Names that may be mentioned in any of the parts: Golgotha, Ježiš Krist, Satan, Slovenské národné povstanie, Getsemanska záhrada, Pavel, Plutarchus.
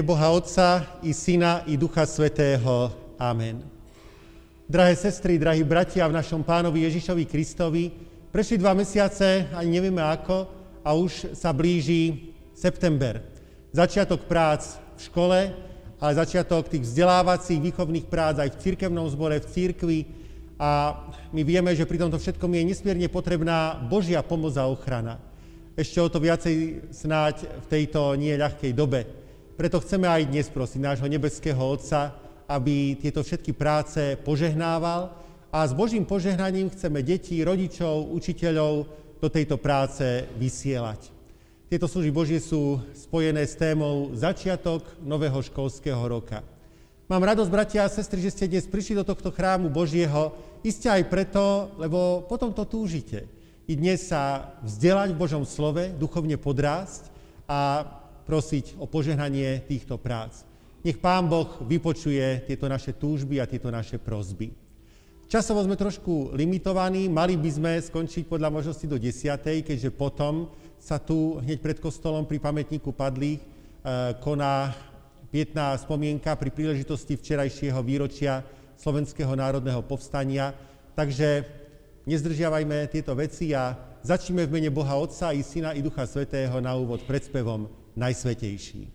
mene Boha Otca i Syna i Ducha Svätého. Amen. Drahé sestry, drahí bratia, v našom Pánovi Ježišovi Kristovi prešli 2 mesiace, ani nevieme ako, a už sa blíži september. Začiatok prác v škole, ale začiatok tých vzdelávacích, výchovných prác aj v cirkevnom zbore, v cirkvi. A my vieme, že pri tomto všetkom je nesmierne potrebná Božia pomoc a ochrana. Ešte o to viacej snáď v tejto nie ľahkej dobe. Preto chceme aj dnes prosiť nášho nebeského Otca, aby tieto všetky práce požehnával. A s Božím požehnaním chceme deti, rodičov, učiteľov do tejto práce vysielať. Tieto služby Božie sú spojené s témou začiatok nového školského roka. Mám radosť, bratia a sestry, že ste dnes prišli do tohto chrámu Božieho. Iste aj preto, lebo potom to túžite. I dnes sa vzdelať v Božom slove, duchovne podrásť a prosiť o požehnanie týchto prác. Nech Pán Boh vypočuje tieto naše túžby a tieto naše prosby. Časovo sme trošku limitovaní, mali by sme skončiť podľa možnosti do 10:00, keďže potom sa tu hneď pred kostolom pri pamätníku padlých koná pietná spomienka pri príležitosti včerajšieho výročia Slovenského národného povstania. Takže nezdržiavajme tieto veci a začnime v mene Boha Otca i Syna i Ducha Svätého na úvod predspevom Najsvätejší.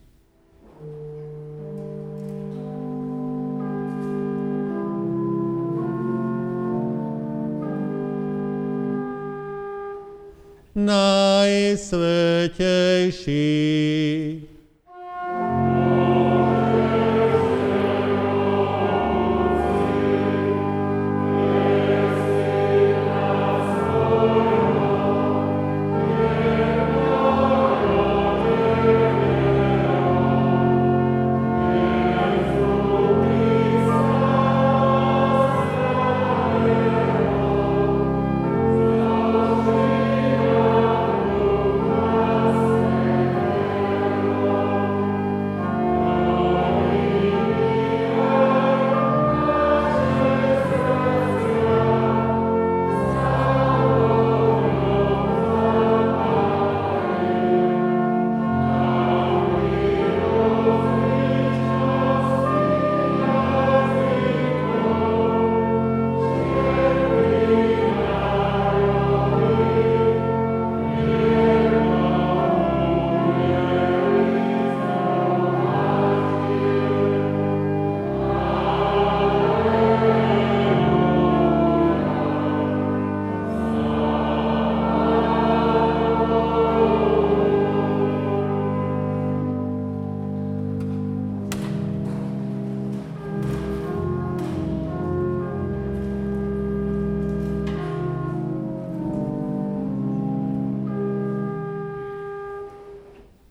Najsvätejší.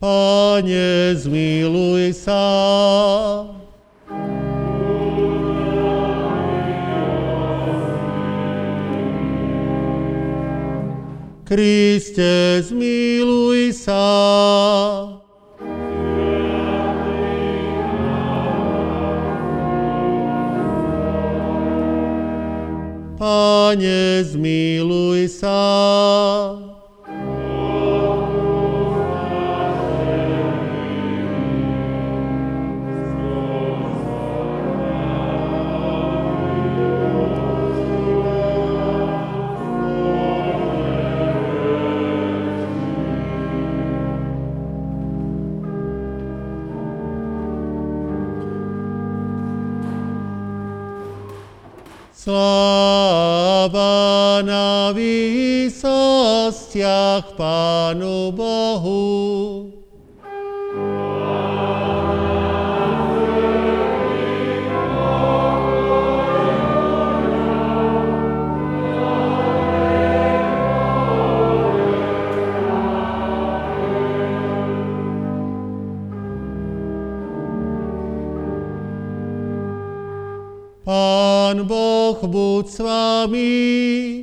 Pane, zmiluj sa. Kriste, zmiluj sa. Pane, zmiluj sa. Sláva na výsostiach Pánu Bohu. Pán Boh buď s vami. K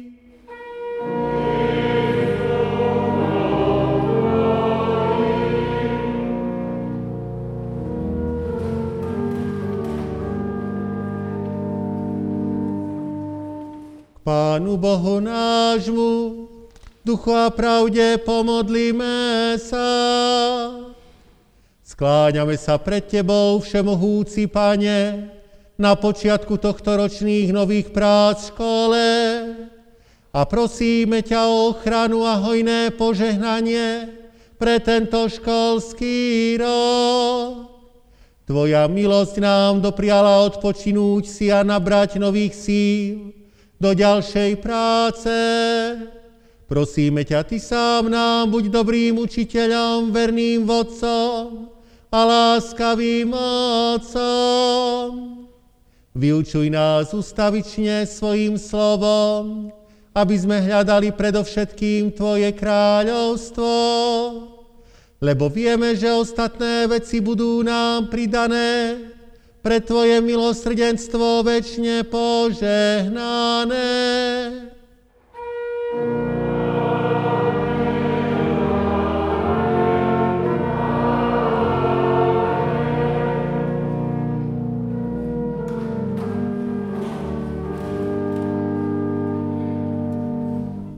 Pánu Bohu nášmu, duchu a pravde pomodlíme sa. Skláňame sa pred Tebou, všemohúci Pane, na počiatku tohto ročných nových prác v škole a prosíme ťa o ochranu a hojné požehnanie pre tento školský rok. Tvoja milosť nám dopriala odpočinúť si a nabrať nových síl do ďalšej práce. Prosíme ťa, Ty sám nám buď dobrým učiteľom, verným vodcom a láskavým otcom. Vyučuj nás ustavične svojím slovom, aby sme hľadali predovšetkým Tvoje kráľovstvo, lebo vieme, že ostatné veci budú nám pridané, pre Tvoje milosrdenstvo večne požehnané.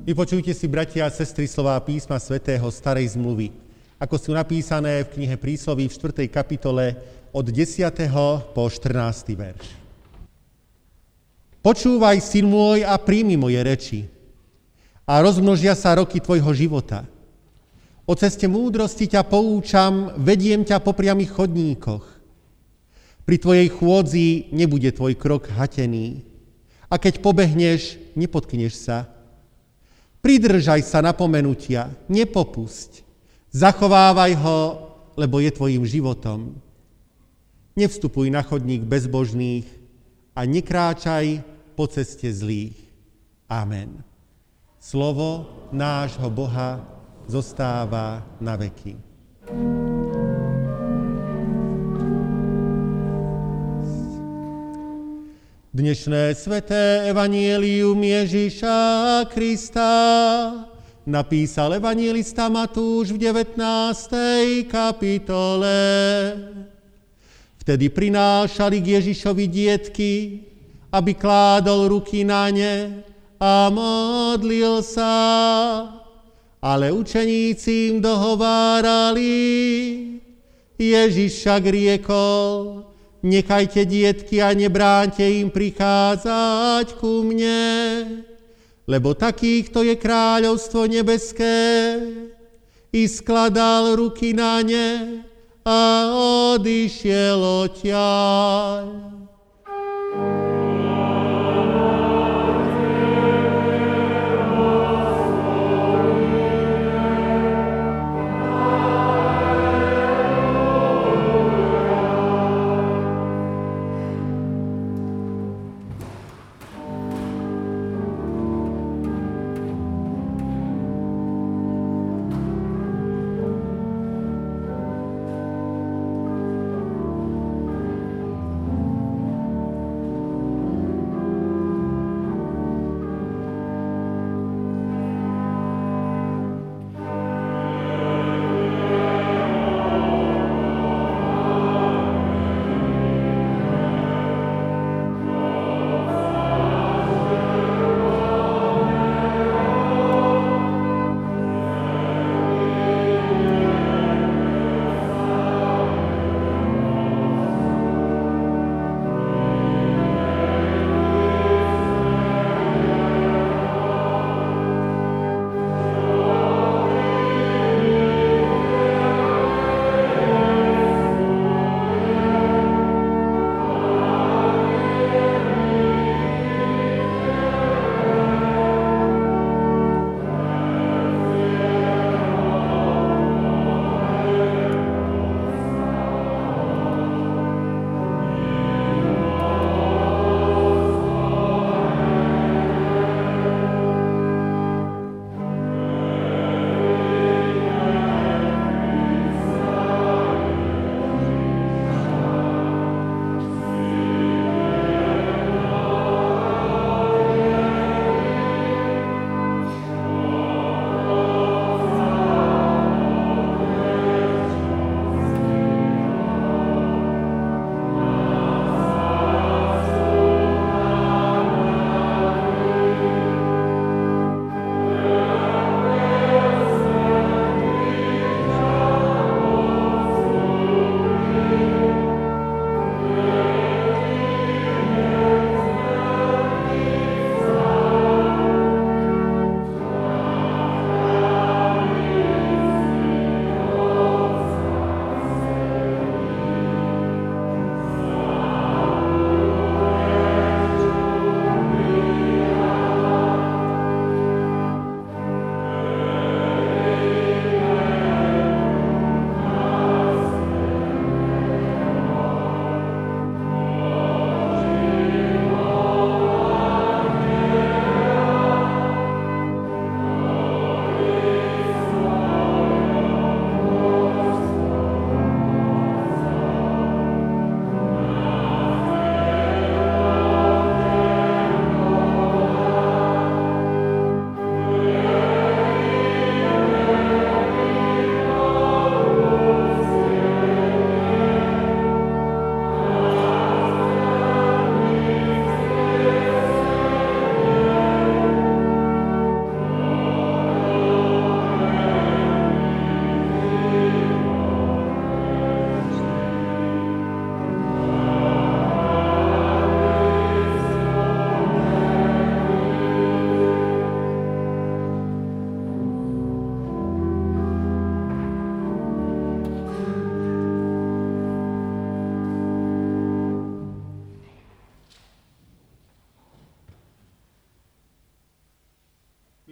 Vypočujte si, bratia a sestry, slová písma svätého Starej zmluvy, ako sú napísané v knihe Prísloví v 4. kapitole od 10. po 14. verš. Počúvaj, syn môj, a príjmi moje reči, a rozmnožia sa roky tvojho života. O ceste múdrosti ťa poučam, vediem ťa po priamých chodníkoch. Pri tvojej chôdzi nebude tvoj krok hatený, a keď pobehneš, nepotkneš sa. Pridržaj sa napomenutia, nepopusť, zachovávaj ho, lebo je tvojim životom. Nevstupuj na chodník bezbožných a nekráčaj po ceste zlých. Amen. Slovo nášho Boha zostáva na veky. Dnešné sveté evanjelium Ježiša Krista napísal evanjelista Matúš v 19. kapitole. Vtedy prinášali k Ježišovi dietky, aby kládol ruky na ne a modlil sa. Ale učeníci im dohovárali. Ježiš však riekol: Nechajte dietky a nebránte im prichádzať ku mne, lebo takýchto je kráľovstvo nebeské. I skladal ruky na ne a odišiel odtiaľ.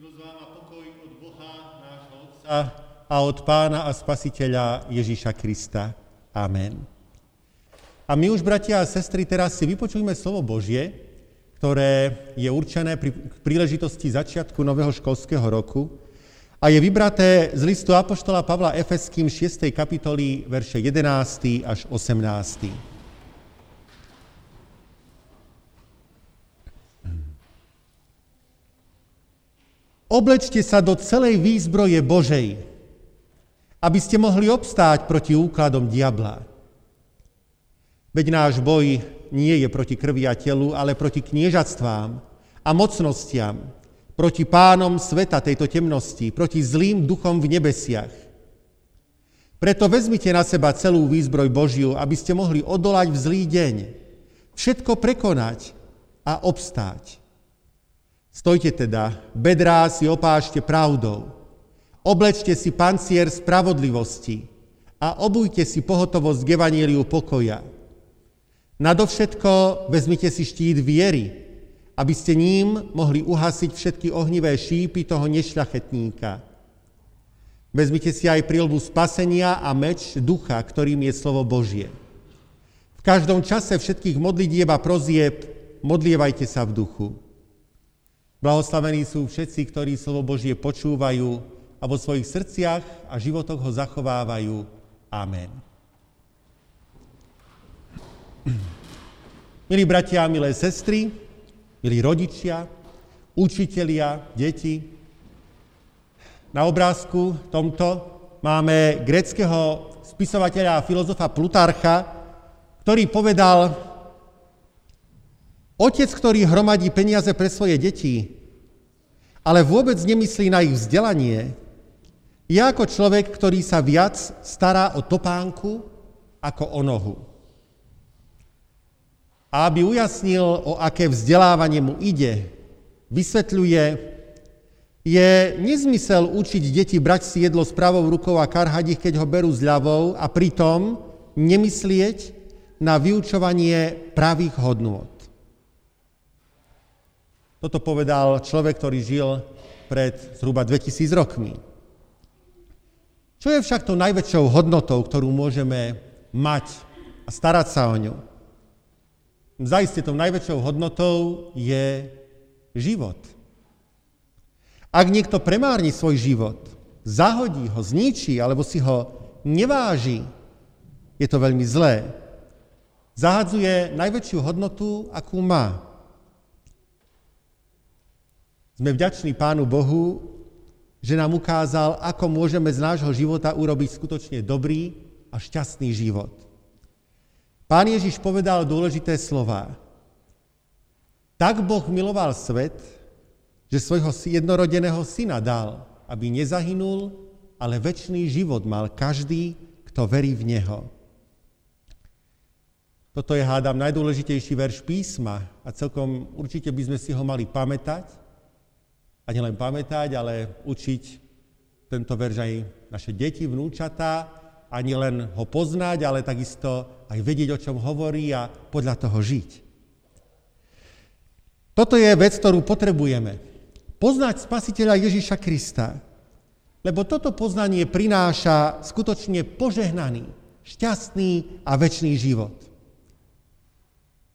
Milosť vám a pokoj od Boha, nášho Otca a od Pána a Spasiteľa Ježiša Krista. Amen. A my už, bratia a sestry, teraz si vypočujme slovo Božie, ktoré je určené pri príležitosti začiatku nového školského roku a je vybraté z listu apoštola Pavla Efeským 6. kapitoli verše 11. až 18. Oblečte sa do celej výzbroje Božej, aby ste mohli obstáť proti úkladom diabla. Veď náš boj nie je proti krvi a telu, ale proti kniežatstvám a mocnostiam, proti pánom sveta tejto temnosti, proti zlým duchom v nebesiach. Preto vezmite na seba celú výzbroj Božiu, aby ste mohli odolať v zlý deň, všetko prekonať a obstáť. Stojte teda, bedrá si opášte pravdou, oblečte si pancier spravodlivosti a obujte si pohotovosť k evanjeliu pokoja. Nadovšetko vezmite si štít viery, aby ste ním mohli uhasiť všetky ohnivé šípy toho nešľachetníka. Vezmite si aj prílbu spasenia a meč ducha, ktorým je slovo Božie. V každom čase všetkých modlitieb a prozieb modlievajte sa v duchu. Blahoslavení sú všetci, ktorí slovo Božie počúvajú a vo svojich srdciach a životoch ho zachovávajú. Amen. Milí bratia, milé sestry, milí rodičia, učitelia, deti, na obrázku tomto máme gréckeho spisovateľa a filozofa Plutarcha, ktorý povedal: Otec, ktorý hromadí peniaze pre svoje deti, ale vôbec nemyslí na ich vzdelanie, je ako človek, ktorý sa viac stará o topánku ako o nohu. A aby ujasnil, o aké vzdelávanie mu ide, vysvetľuje, je nezmysel učiť deti brať si jedlo s pravou rukou a karhať ich, keď ho berú s ľavou, a pritom nemyslieť na vyučovanie pravých hodnôt. Toto povedal človek, ktorý žil pred zhruba 2000 rokmi. Čo je však tou najväčšou hodnotou, ktorú môžeme mať a starať sa o ňu? Zaiste tou najväčšou hodnotou je život. Ak niekto premárni svoj život, zahodí ho, zničí, alebo si ho neváži, je to veľmi zlé. Zahadzuje najväčšiu hodnotu, akú má. Sme vďační Pánu Bohu, že nám ukázal, ako môžeme z nášho života urobiť skutočne dobrý a šťastný život. Pán Ježiš povedal dôležité slová. Tak Boh miloval svet, že svojho jednorodeného syna dal, aby nezahynul, ale večný život mal každý, kto verí v Neho. Toto je, hádam, najdôležitejší verš písma a celkom určite by sme si ho mali pamätať. A nielen pamätať, ale učiť tento verš aj naše deti, vnúčatá, a nielen ho poznať, ale takisto aj vedieť, o čom hovorí a podľa toho žiť. Toto je vec, ktorú potrebujeme. Poznať Spasiteľa Ježiša Krista, lebo toto poznanie prináša skutočne požehnaný, šťastný a večný život.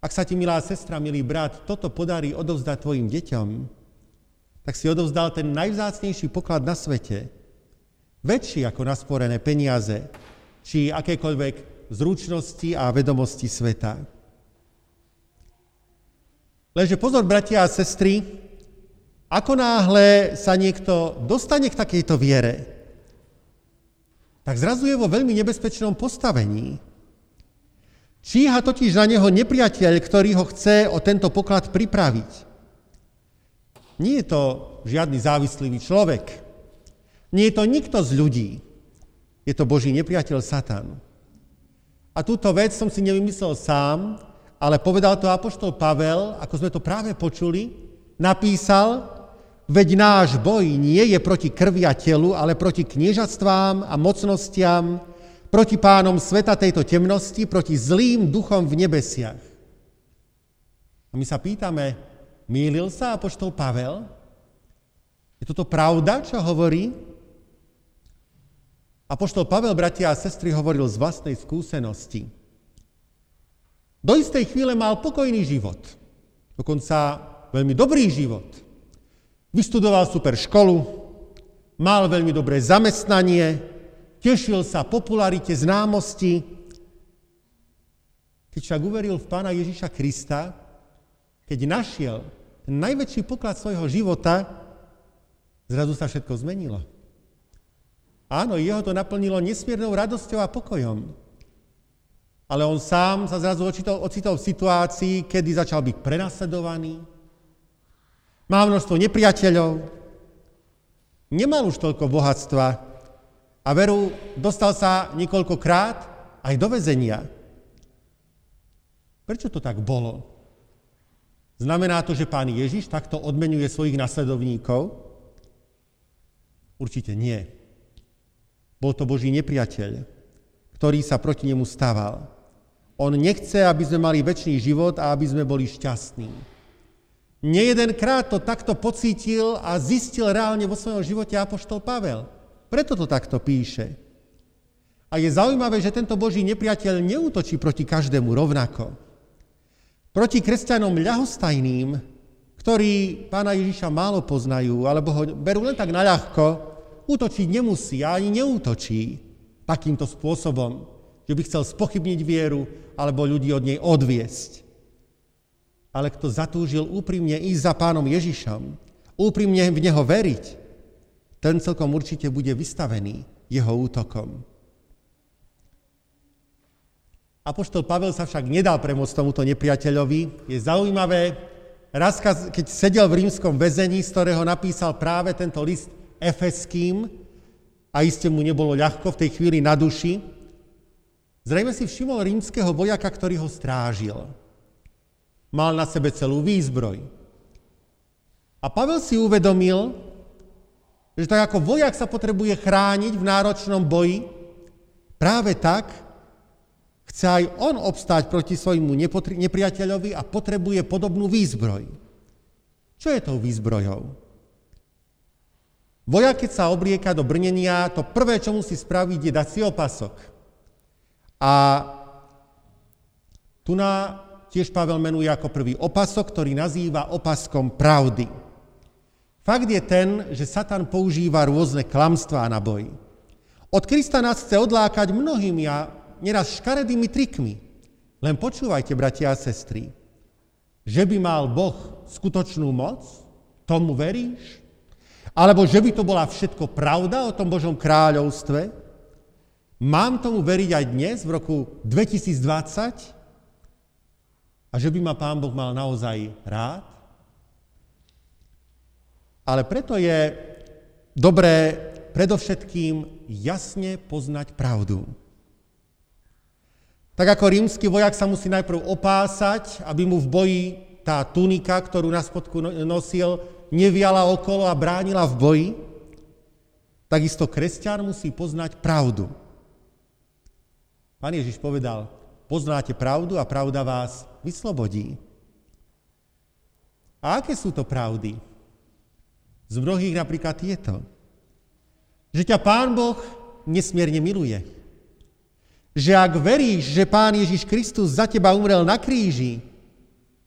Ak sa ti, milá sestra, milý brat, toto podarí odovzdať tvojim deťom, tak si odovzdal ten najvzácnejší poklad na svete. Väčší ako nasporené peniaze, či akékoľvek zručnosti a vedomosti sveta. Lenže pozor, bratia a sestry, ako náhle sa niekto dostane k takejto viere, tak zrazu je vo veľmi nebezpečnom postavení. Číha totiž na neho nepriateľ, ktorý ho chce o tento poklad pripraviť. Nie je to žiadny závislivý človek. Nie je to nikto z ľudí. Je to Boží nepriateľ Satan. A túto vec som si nevymyslel sám, ale povedal to apoštol Pavel, ako sme to práve počuli, napísal: Veď náš boj nie je proti krvi a telu, ale proti kniežatstvám a mocnostiam, proti pánom sveta tejto temnosti, proti zlým duchom v nebesiach. A my sa pýtame, mýlil sa apoštol Pavel? Je toto pravda, čo hovorí? Apoštol Pavel, bratia a sestry, hovoril z vlastnej skúsenosti. Do istej chvíle mal pokojný život. Dokonca veľmi dobrý život. Vyštudoval super školu, mal veľmi dobré zamestnanie, tešil sa popularite, známosti. Keď však uveril v Pána Ježiša Krista, keď našiel ten najväčší poklad svojho života, zrazu sa všetko zmenilo. Áno, jeho to naplnilo nesmiernou radosťou a pokojom. Ale on sám sa zrazu ocitol v situácii, kedy začal byť prenasledovaný. Mal množstvo nepriateľov. Nemal už toľko bohatstva. A veru, dostal sa niekoľkokrát aj do väzenia. Prečo to tak bolo? Znamená to, že Pán Ježiš takto odmenuje svojich nasledovníkov? Určite nie. Bol to Boží nepriateľ, ktorý sa proti nemu staval. On nechce, aby sme mali večný život a aby sme boli šťastní. Nejedenkrát to takto pocítil a zistil reálne vo svojom živote apoštol Pavel. Preto to takto píše. A je zaujímavé, že tento Boží nepriateľ neútočí proti každému rovnako. Proti kresťanom ľahostajným, ktorí Pána Ježiša málo poznajú, alebo ho berú len tak naľahko, útočiť nemusí a ani neútočí takýmto spôsobom, že by chcel spochybniť vieru alebo ľudí od nej odviesť. Ale kto zatúžil úprimne ísť za Pánom Ježišom, úprimne v neho veriť, ten celkom určite bude vystavený jeho útokom. Apoštol Pavel sa však nedal premôcť tomuto nepriateľovi. Je zaujímavé, raz, keď sedel v rímskom väzení, z ktorého napísal práve tento list Efeským, a iste mu nebolo ľahko v tej chvíli na duši, zrejme si všimol rímskeho vojaka, ktorý ho strážil. Mal na sebe celú výzbroj. A Pavel si uvedomil, že tak ako vojak sa potrebuje chrániť v náročnom boji, práve tak chce aj on obstáť proti svojmu nepriateľovi a potrebuje podobnú výzbroj. Čo je tou výzbrojou? Vojak, keď sa oblieka do brnenia, to prvé, čo musí spraviť, je dať si opasok. A tu na tiež Pavel menuje ako prvý opasok, ktorý nazýva opaskom pravdy. Fakt je ten, že Satan používa rôzne klamstvá na boji. Od Krista nás chce odlákať mnohými a neraz škaredými trikmi. Len počúvajte, bratia a sestry, že by mal Boh skutočnú moc? Tomu veríš? Alebo že by to bola všetko pravda o tom Božom kráľovstve? Mám tomu veriť aj dnes, v roku 2020? A že by ma Pán Boh mal naozaj rád? Ale preto je dobré predovšetkým jasne poznať pravdu. Tak ako rímsky vojak sa musí najprv opásať, aby mu v boji tá tunika, ktorú na spodku nosil, neviala okolo a bránila v boji, takisto kresťan musí poznať pravdu. Pán Ježiš povedal, poznáte pravdu a pravda vás vyslobodí. A aké sú to pravdy? Z mnohých napríklad tieto. Že ťa Pán Boh nesmierne miluje. Že ak veríš, že Pán Ježiš Kristus za teba umrel na kríži,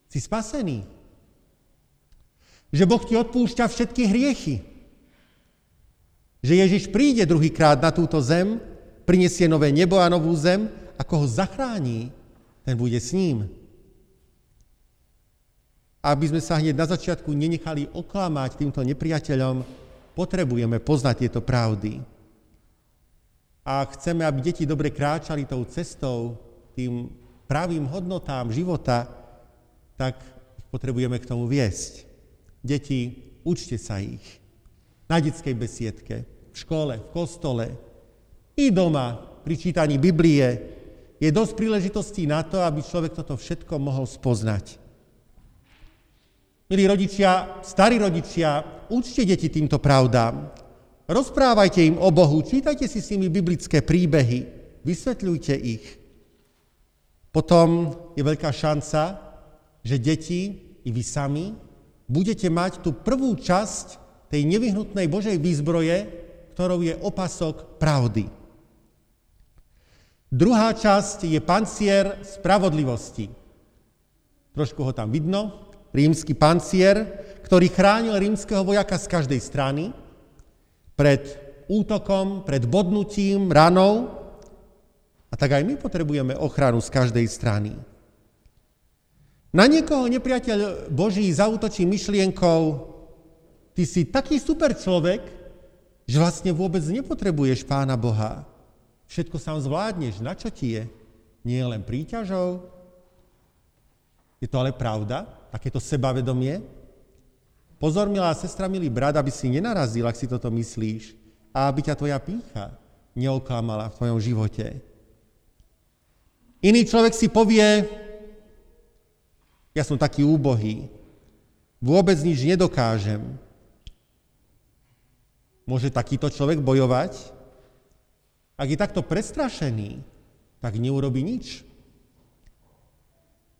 si spasený. Že Boh ti odpúšťa všetky hriechy. Že Ježiš príde druhýkrát na túto zem, prinesie nové nebo a novú zem a koho zachrání, ten bude s ním. Aby sme sa hneď na začiatku nenechali oklamať týmto nepriateľom, potrebujeme poznať tieto pravdy. A chceme, aby deti dobre kráčali tou cestou, tým pravým hodnotám života, tak potrebujeme k tomu viesť. Deti, učte sa ich. Na detskej besiedke, v škole, v kostole i doma pri čítaní Biblie je dosť príležitostí na to, aby človek toto všetko mohol spoznať. Milí rodičia, starí rodičia, učte deti týmto pravdám. Rozprávajte im o Bohu, čítajte si s nimi biblické príbehy, vysvetľujte ich. Potom je veľká šanca, že deti i vy sami budete mať tú prvú časť tej nevyhnutnej Božej výzbroje, ktorou je opasok pravdy. Druhá časť je pancier spravodlivosti. Trošku ho tam vidno. Rímsky pancier, ktorý chránil rímskeho vojaka z každej strany pred útokom, pred bodnutím, ranou. A tak aj my potrebujeme ochranu z každej strany. Na niekoho nepriateľ Boží zaútočí myšlienkou: ty si taký super človek, že vlastne vôbec nepotrebuješ Pána Boha. Všetko sám zvládneš, na čo ti je? Nie len príťažou? Je to ale pravda? Takéto sebavedomie? Pozor, milá sestra, milý brat, aby si nenarazil, ak si toto myslíš, a aby ťa tvoja pýcha neoklamala v tvojom živote. Iný človek si povie: ja som taký úbohý, vôbec nič nedokážem. Môže takýto človek bojovať? Ak je takto prestrašený, tak neurobi nič.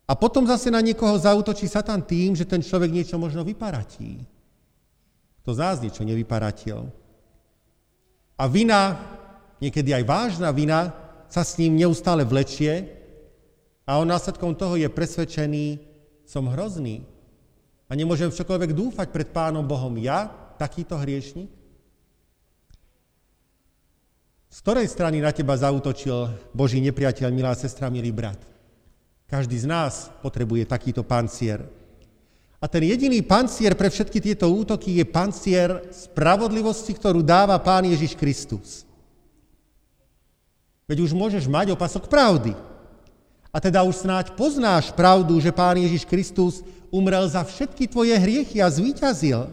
A potom zase na niekoho zaútočí Satan tým, že ten človek niečo možno vyparatí. To zás niečo nevyparatil. A vina, niekedy aj vážna vina, sa s ním neustále vlečie a on následkom toho je presvedčený: som hrozný a nemôžem v čokoľvek dúfať pred Pánom Bohom. Ja, takýto hriešnik? Z ktorej strany na teba zaútočil Boží nepriateľ, milá sestra, milý brat? Každý z nás potrebuje takýto pancier. A ten jediný pancier pre všetky tieto útoky je pancier spravodlivosti, ktorú dáva Pán Ježiš Kristus. Veď už môžeš mať opasok pravdy. A teda už snáď poznáš pravdu, že Pán Ježiš Kristus umrel za všetky tvoje hriechy a zvíťazil.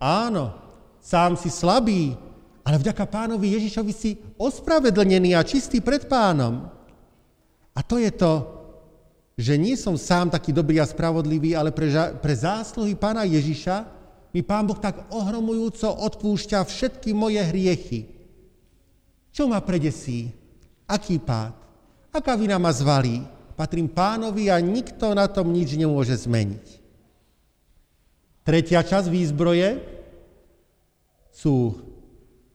Áno, sám si slabý, ale vďaka Pánovi Ježišovi si ospravedlnený a čistý pred Pánom. A to je to, že nie som sám taký dobrý a spravodlivý, ale pre zásluhy Pána Ježiša mi Pán Boh tak ohromujúco odpúšťa všetky moje hriechy. Čo ma predesí? Aký pád? Aká vina ma zvalí? Patrím Pánovi a nikto na tom nič nemôže zmeniť. Tretia časť výzbroje sú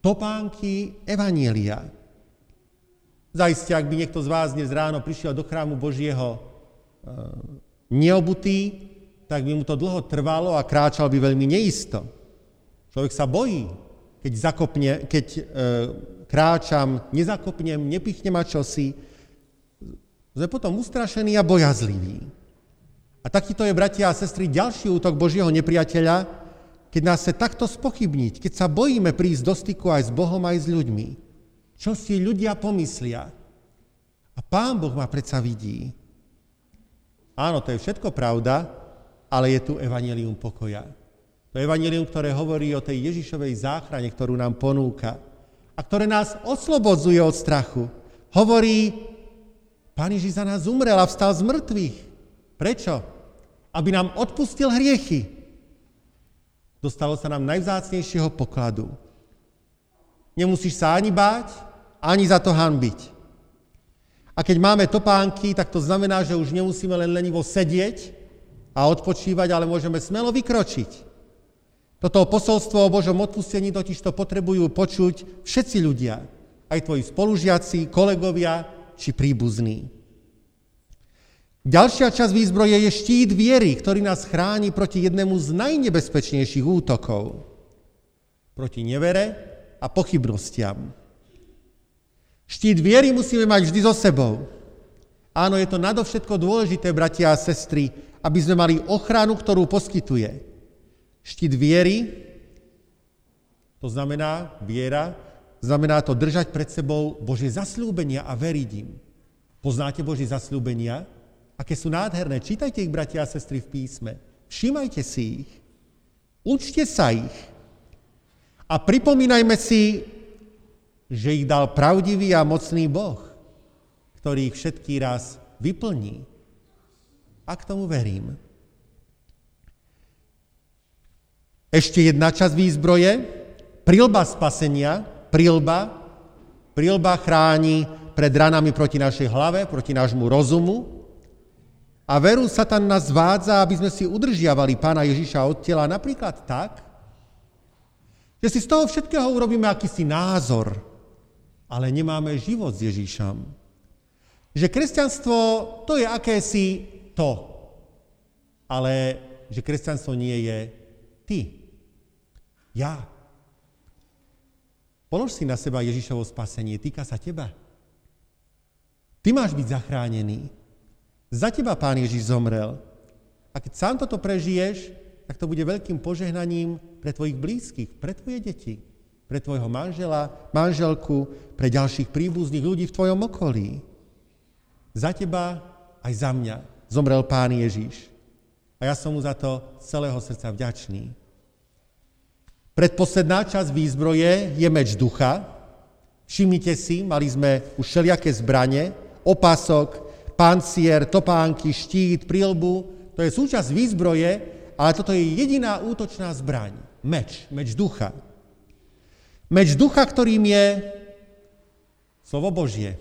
topánky evanjelia. Zaiste, ak by niekto z vás dnes ráno prišiel do chrámu Božieho neobutý, tak by mu to dlho trvalo a kráčal by veľmi neisto. Človek sa bojí, keď kráčam, nezakopnem, nepichne ma čosi. Sme potom ustrašení a bojazliví. A takýto je, bratia a sestry, ďalší útok Božieho nepriateľa, keď nás sa takto spochybniť, keď sa bojíme prísť do styku aj s Bohom, aj s ľuďmi. Čo si ľudia pomyslia? A Pán Boh ma predsa vidí. Áno, to je všetko pravda, ale je tu evanjelium pokoja. To evanjelium, ktoré hovorí o tej Ježišovej záchrane, ktorú nám ponúka a ktoré nás oslobodzuje od strachu. Hovorí: Pán Ježiš za nás umrel a vstal z mŕtvych. Prečo? Aby nám odpustil hriechy. Dostalo sa nám najvzácnejšieho pokladu. Nemusíš sa ani báť, ani za to hanbiť. A keď máme topánky, tak to znamená, že už nemusíme len lenivo sedieť a odpočívať, ale môžeme smelo vykročiť. Toto posolstvo o Božom odpustení totiž to potrebujú počuť všetci ľudia, aj tvoji spolužiaci, kolegovia či príbuzní. Ďalšia časť výzbroje je štít viery, ktorý nás chráni proti jednému z najnebezpečnejších útokov. Proti nevere a pochybnostiam. Štít viery musíme mať vždy so sebou. Áno, je to nadovšetko dôležité, bratia a sestry, aby sme mali ochranu, ktorú poskytuje. Štít viery, to znamená viera, znamená to držať pred sebou Božie zasľúbenia a veriť im. Poznáte Božie zasľúbenia? Aké sú nádherné. Čítajte ich, bratia a sestry, v písme. Všímajte si ich. Učte sa ich. A pripomínajme si, že ich dal pravdivý a mocný Boh, ktorý ich všetký raz vyplní. A k tomu verím. Ešte jedna časť výzbroje. Prilba spasenia. Prilba chráni pred ranami proti našej hlave, proti nášmu rozumu. A veru Satan nás zvádza, aby sme si udržiavali Pána Ježiša od tela napríklad tak, Že si z toho všetkého urobíme akýsi názor, ale nemáme život s Ježišom. Že kresťanstvo to je akési to, ale že kresťanstvo nie je ty, ja. Polož si na seba Ježišovo spasenie, týka sa teba. Ty máš byť zachránený. Za teba Pán Ježiš zomrel. A keď sám toto prežiješ, tak to bude veľkým požehnaním pre tvojich blízkych, pre tvoje deti, pre tvojho manžela, manželku, pre ďalších príbuzných ľudí v tvojom okolí. Za teba aj za mňa zomrel Pán Ježiš. A ja som mu za to celého srdca vďačný. Predposledná časť výzbroje je meč ducha. Všimnite si, mali sme už všelijaké zbrane, opasok, pancier, topánky, štít, prilbu. To je súčasť výzbroje, ale toto je jediná útočná zbraň. Meč, meč ducha. Meč ducha, ktorým je slovo Božie.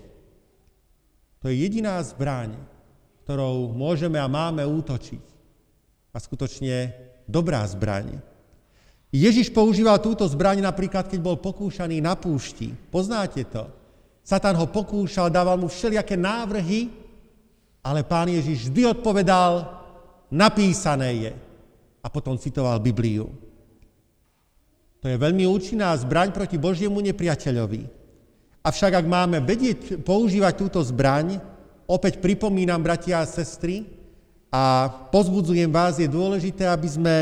To je jediná zbraň, ktorou môžeme a máme útočiť. A skutočne dobrá zbraň. Ježiš používal túto zbraň napríklad, keď bol pokúšaný na púšti. Poznáte to. Satan ho pokúšal, dával mu všelijaké návrhy, ale Pán Ježiš vždy odpovedal, napísané je. A potom citoval Bibliu. To je veľmi účinná zbraň proti Božiemu nepriateľovi. Avšak ak máme vedieť používať túto zbraň, opäť pripomínam, bratia a sestry, a pozbudzujem vás, je dôležité, aby sme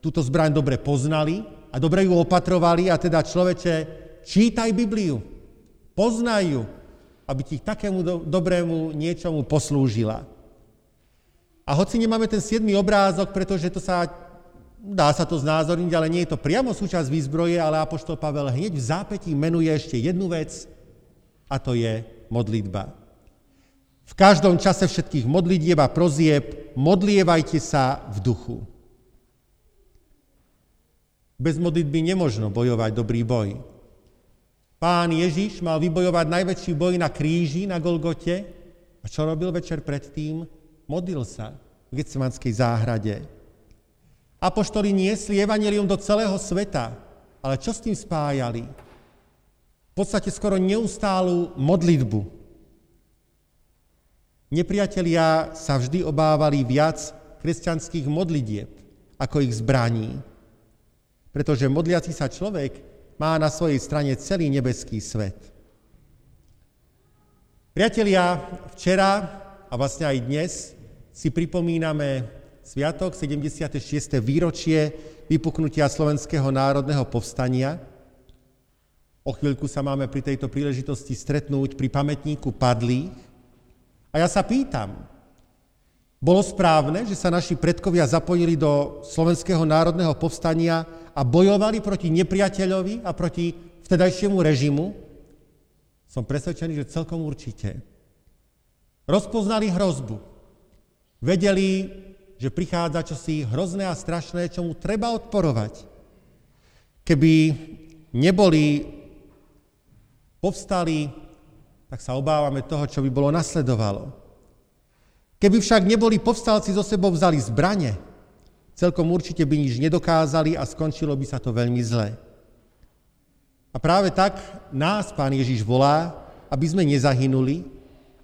túto zbraň dobre poznali a dobre ju opatrovali, a teda človeče, čítaj Bibliu, poznaj ju, aby ti takému dobrému niečomu poslúžila. A hoci nemáme ten 7. obrázok, pretože to sa, dá sa to znázorniť, ale nie je to priamo súčasť výzbroje, ale apoštol Pavel hneď v zápätí menuje ešte jednu vec, a to je modlitba. V každom čase všetkých modlitieb a prozieb modlievajte sa v duchu. Bez modlitby nemožno bojovať dobrý boj. Pán Ježiš mal vybojovať najväčší boj na kríži, na Golgote. A čo robil večer predtým? Modlil sa v Getsemanskej záhrade. Apoštoli niesli evanjelium do celého sveta, ale čo s tým spájali? V podstate skoro neustálu modlitbu. Nepriatelia sa vždy obávali viac kresťanských modlitieb, ako ich zbraní. Pretože modliaci sa človek má na svojej strane celý nebeský svet. Priatelia, včera a vlastne aj dnes si pripomíname sviatok 76. výročie vypuknutia Slovenského národného povstania. O chvíľku sa máme pri tejto príležitosti stretnúť pri pamätníku padlých. A ja sa pýtam, bolo správne, že sa naši predkovia zapojili do Slovenského národného povstania a bojovali proti nepriateľovi a proti vtedajšiemu režimu? Som presvedčený, že celkom určite. Rozpoznali hrozbu. Vedeli, že prichádza čosi hrozné a strašné, čomu treba odporovať. Keby neboli povstali, tak sa obávame toho, čo by bolo nasledovalo. Keby však neboli povstalci so sebou vzali zbrane, celkom určite by nič nedokázali a skončilo by sa to veľmi zle. A práve tak nás Pán Ježiš volá, aby sme nezahynuli,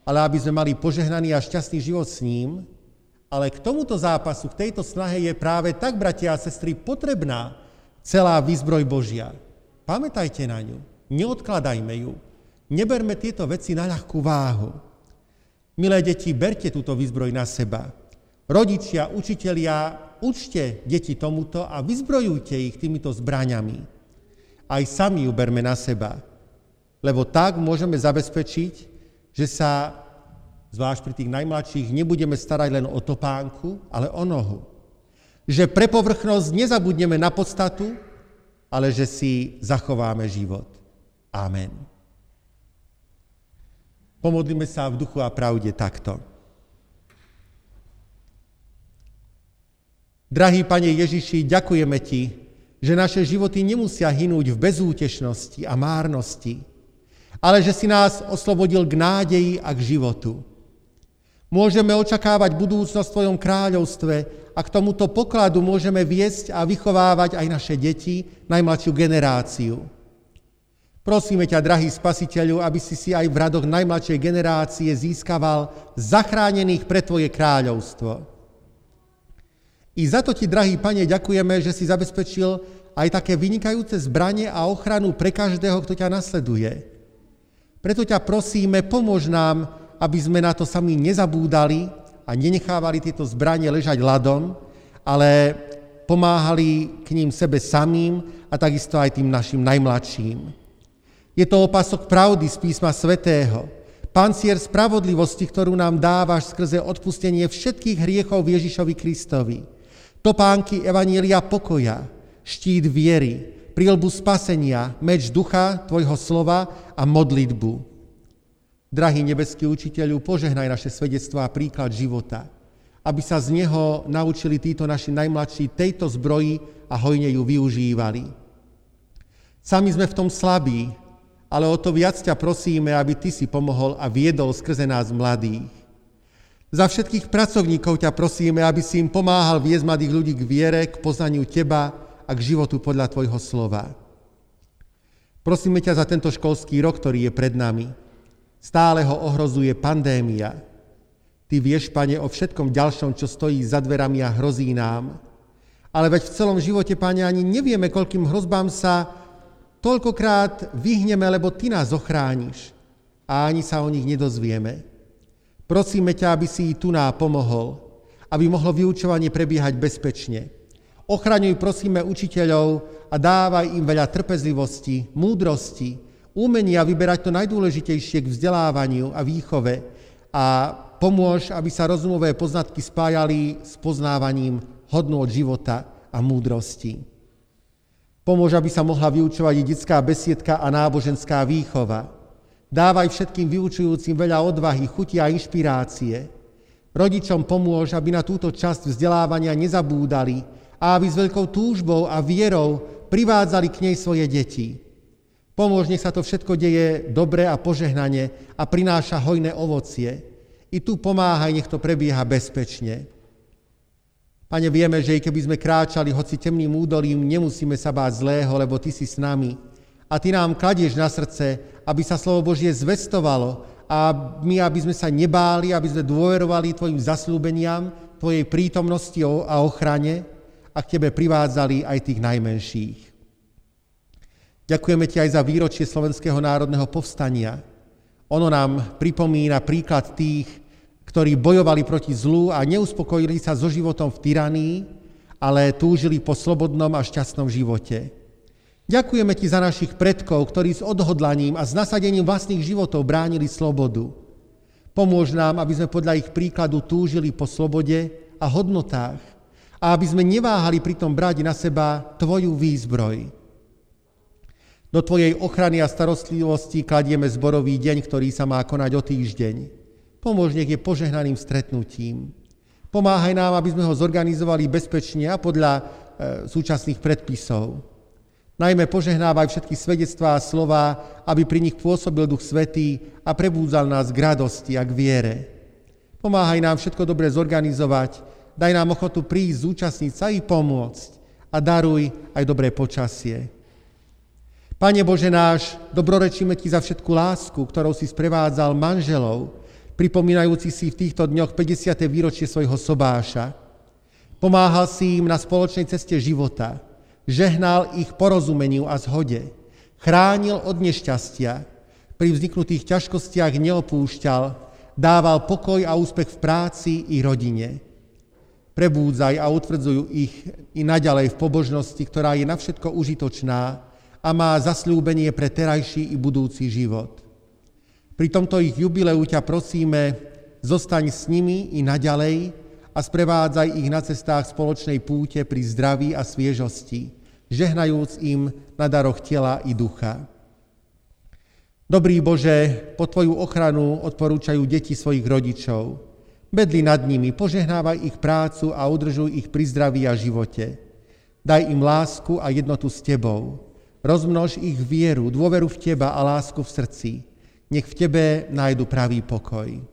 ale aby sme mali požehnaný a šťastný život s ním. Ale k tomuto zápasu, k tejto snahe je práve tak, bratia a sestry, potrebná celá výzbroj Božia. Pamätajte na ňu, neodkladajme ju, neberme tieto veci na ľahkú váhu. Milé deti, berte túto výzbroj na seba. Rodičia, učitelia, učte deti tomuto a vyzbrojujte ich týmito zbraňami. Aj sami ju berme na seba. Lebo tak môžeme zabezpečiť, že sa, zvlášť pri tých najmladších, nebudeme starať len o topánku, ale o nohu. Že pre povrchnosť nezabudneme na podstatu, ale že si zachováme život. Amen. Pomodlíme sa v duchu a pravde takto. Drahý Pane Ježiši, ďakujeme Ti, že naše životy nemusia hynúť v bezútešnosti a márnosti, ale že si nás oslobodil k nádeji a k životu. Môžeme očakávať budúcnosť v Tvojom kráľovstve a k tomuto pokladu môžeme viesť a vychovávať aj naše deti, najmladšiu generáciu. Prosíme ťa, drahý Spasiteľu, aby si aj v radoch najmladšej generácie získaval zachránených pre tvoje kráľovstvo. I za to ti, drahý Pane, ďakujeme, že si zabezpečil aj také vynikajúce zbranie a ochranu pre každého, kto ťa nasleduje. Preto ťa prosíme, pomôž nám, aby sme na to sami nezabúdali a nenechávali tieto zbranie ležať ľadom, ale pomáhali k ním sebe samým a takisto aj tým našim najmladším. Je to opasok pravdy z písma svätého, pancier spravodlivosti, ktorú nám dávaš skrze odpustenie všetkých hriechov Ježišovi Kristovi, topánky evanjelia pokoja, štít viery, príľbu spasenia, meč ducha, tvojho slova a modlitbu. Drahý nebeský učiteľu, požehnaj naše svedectvo a príklad života, aby sa z neho naučili títo naši najmladší tejto zbroji a hojne ju využívali. Sami sme v tom slabí, ale o to viac ťa prosíme, aby ty si pomohol a viedol skrze nás mladých. Za všetkých pracovníkov ťa prosíme, aby si im pomáhal viesť mladých ľudí k viere, k poznaniu teba a k životu podľa tvojho slova. Prosíme ťa za tento školský rok, ktorý je pred nami. Stále ho ohrozuje pandémia. Ty vieš, Pane, o všetkom ďalšom, čo stojí za dverami a hrozí nám. Ale veď v celom živote, Pane, ani nevieme, koľkým hrozbám sa toľkokrát vyhneme, lebo ty nás ochrániš a ani sa o nich nedozvieme. Prosíme ťa, aby si i tu nám pomohol, aby mohlo vyučovanie prebiehať bezpečne. Ochraňuj, prosíme, učiteľov a dávaj im veľa trpezlivosti, múdrosti, umenia vyberať to najdôležitejšie k vzdelávaniu a výchove a pomôž, aby sa rozumové poznatky spájali s poznávaním hodnôt života a múdrosti. Pomôž, aby sa mohla vyučovať i detská besiedka a náboženská výchova. Dávaj všetkým vyučujúcim veľa odvahy, chuti a inšpirácie. Rodičom pomôž, aby na túto časť vzdelávania nezabúdali a aby s veľkou túžbou a vierou privádzali k nej svoje deti. Pomôž, nech sa to všetko deje dobre a požehnane a prináša hojné ovocie. I tu pomáhaj, nech to prebieha bezpečne. Pane, vieme, že i keby sme kráčali hoci temným údolím, nemusíme sa báť zlého, lebo ty si s nami. A ty nám kladieš na srdce, aby sa slovo Božie zvestovalo a my, aby sme sa nebáli, aby sme dôverovali tvojim zasľúbeniam, tvojej prítomnosti a ochrane a k tebe privádzali aj tých najmenších. Ďakujeme ti aj za výročie Slovenského národného povstania. Ono nám pripomína príklad tých, ktorí bojovali proti zlu a neuspokojili sa so životom v tyranii, ale túžili po slobodnom a šťastnom živote. Ďakujeme ti za našich predkov, ktorí s odhodlaním a s nasadením vlastných životov bránili slobodu. Pomôž nám, aby sme podľa ich príkladu túžili po slobode a hodnotách a aby sme neváhali pritom brať na seba tvoju výzbroj. Do tvojej ochrany a starostlivosti kladieme zborový deň, ktorý sa má konať o týždeň. Pomôž, nech je požehnaným stretnutím. Pomáhaj nám, aby sme ho zorganizovali bezpečne a podľa súčasných predpisov. Najmä požehnávaj všetky svedectvá a slová, aby pri nich pôsobil Duch Svätý a prebúdzal nás k radosti a k viere. Pomáhaj nám všetko dobre zorganizovať, daj nám ochotu prísť, zúčastniť sa i pomôcť a daruj aj dobré počasie. Pane Bože náš, dobrorečíme ti za všetku lásku, ktorou si sprevádzal manželov, pripomínajúci si v týchto dňoch 50. výročie svojho sobáša. Pomáhal si im na spoločnej ceste života, žehnal ich porozumeniu a zhode, chránil od nešťastia, pri vzniknutých ťažkostiach neopúšťal, dával pokoj a úspech v práci i rodine. Prebúdzaj a utvrdzuj ich i naďalej v pobožnosti, ktorá je na všetko užitočná a má zasľúbenie pre terajší i budúci život. Pri tomto ich jubileu ťa prosíme, zostaň s nimi i naďalej a sprevádzaj ich na cestách spoločnej púte pri zdraví a sviežosti, žehnajúc im na daroch tela i ducha. Dobrý Bože, po tvoju ochranu odporúčajú deti svojich rodičov. Bedli nad nimi, požehnávaj ich prácu a udržuj ich pri zdraví a živote. Daj im lásku a jednotu s tebou. Rozmnož ich vieru, dôveru v teba a lásku v srdci. Nech v tebe nájdu pravý pokoj.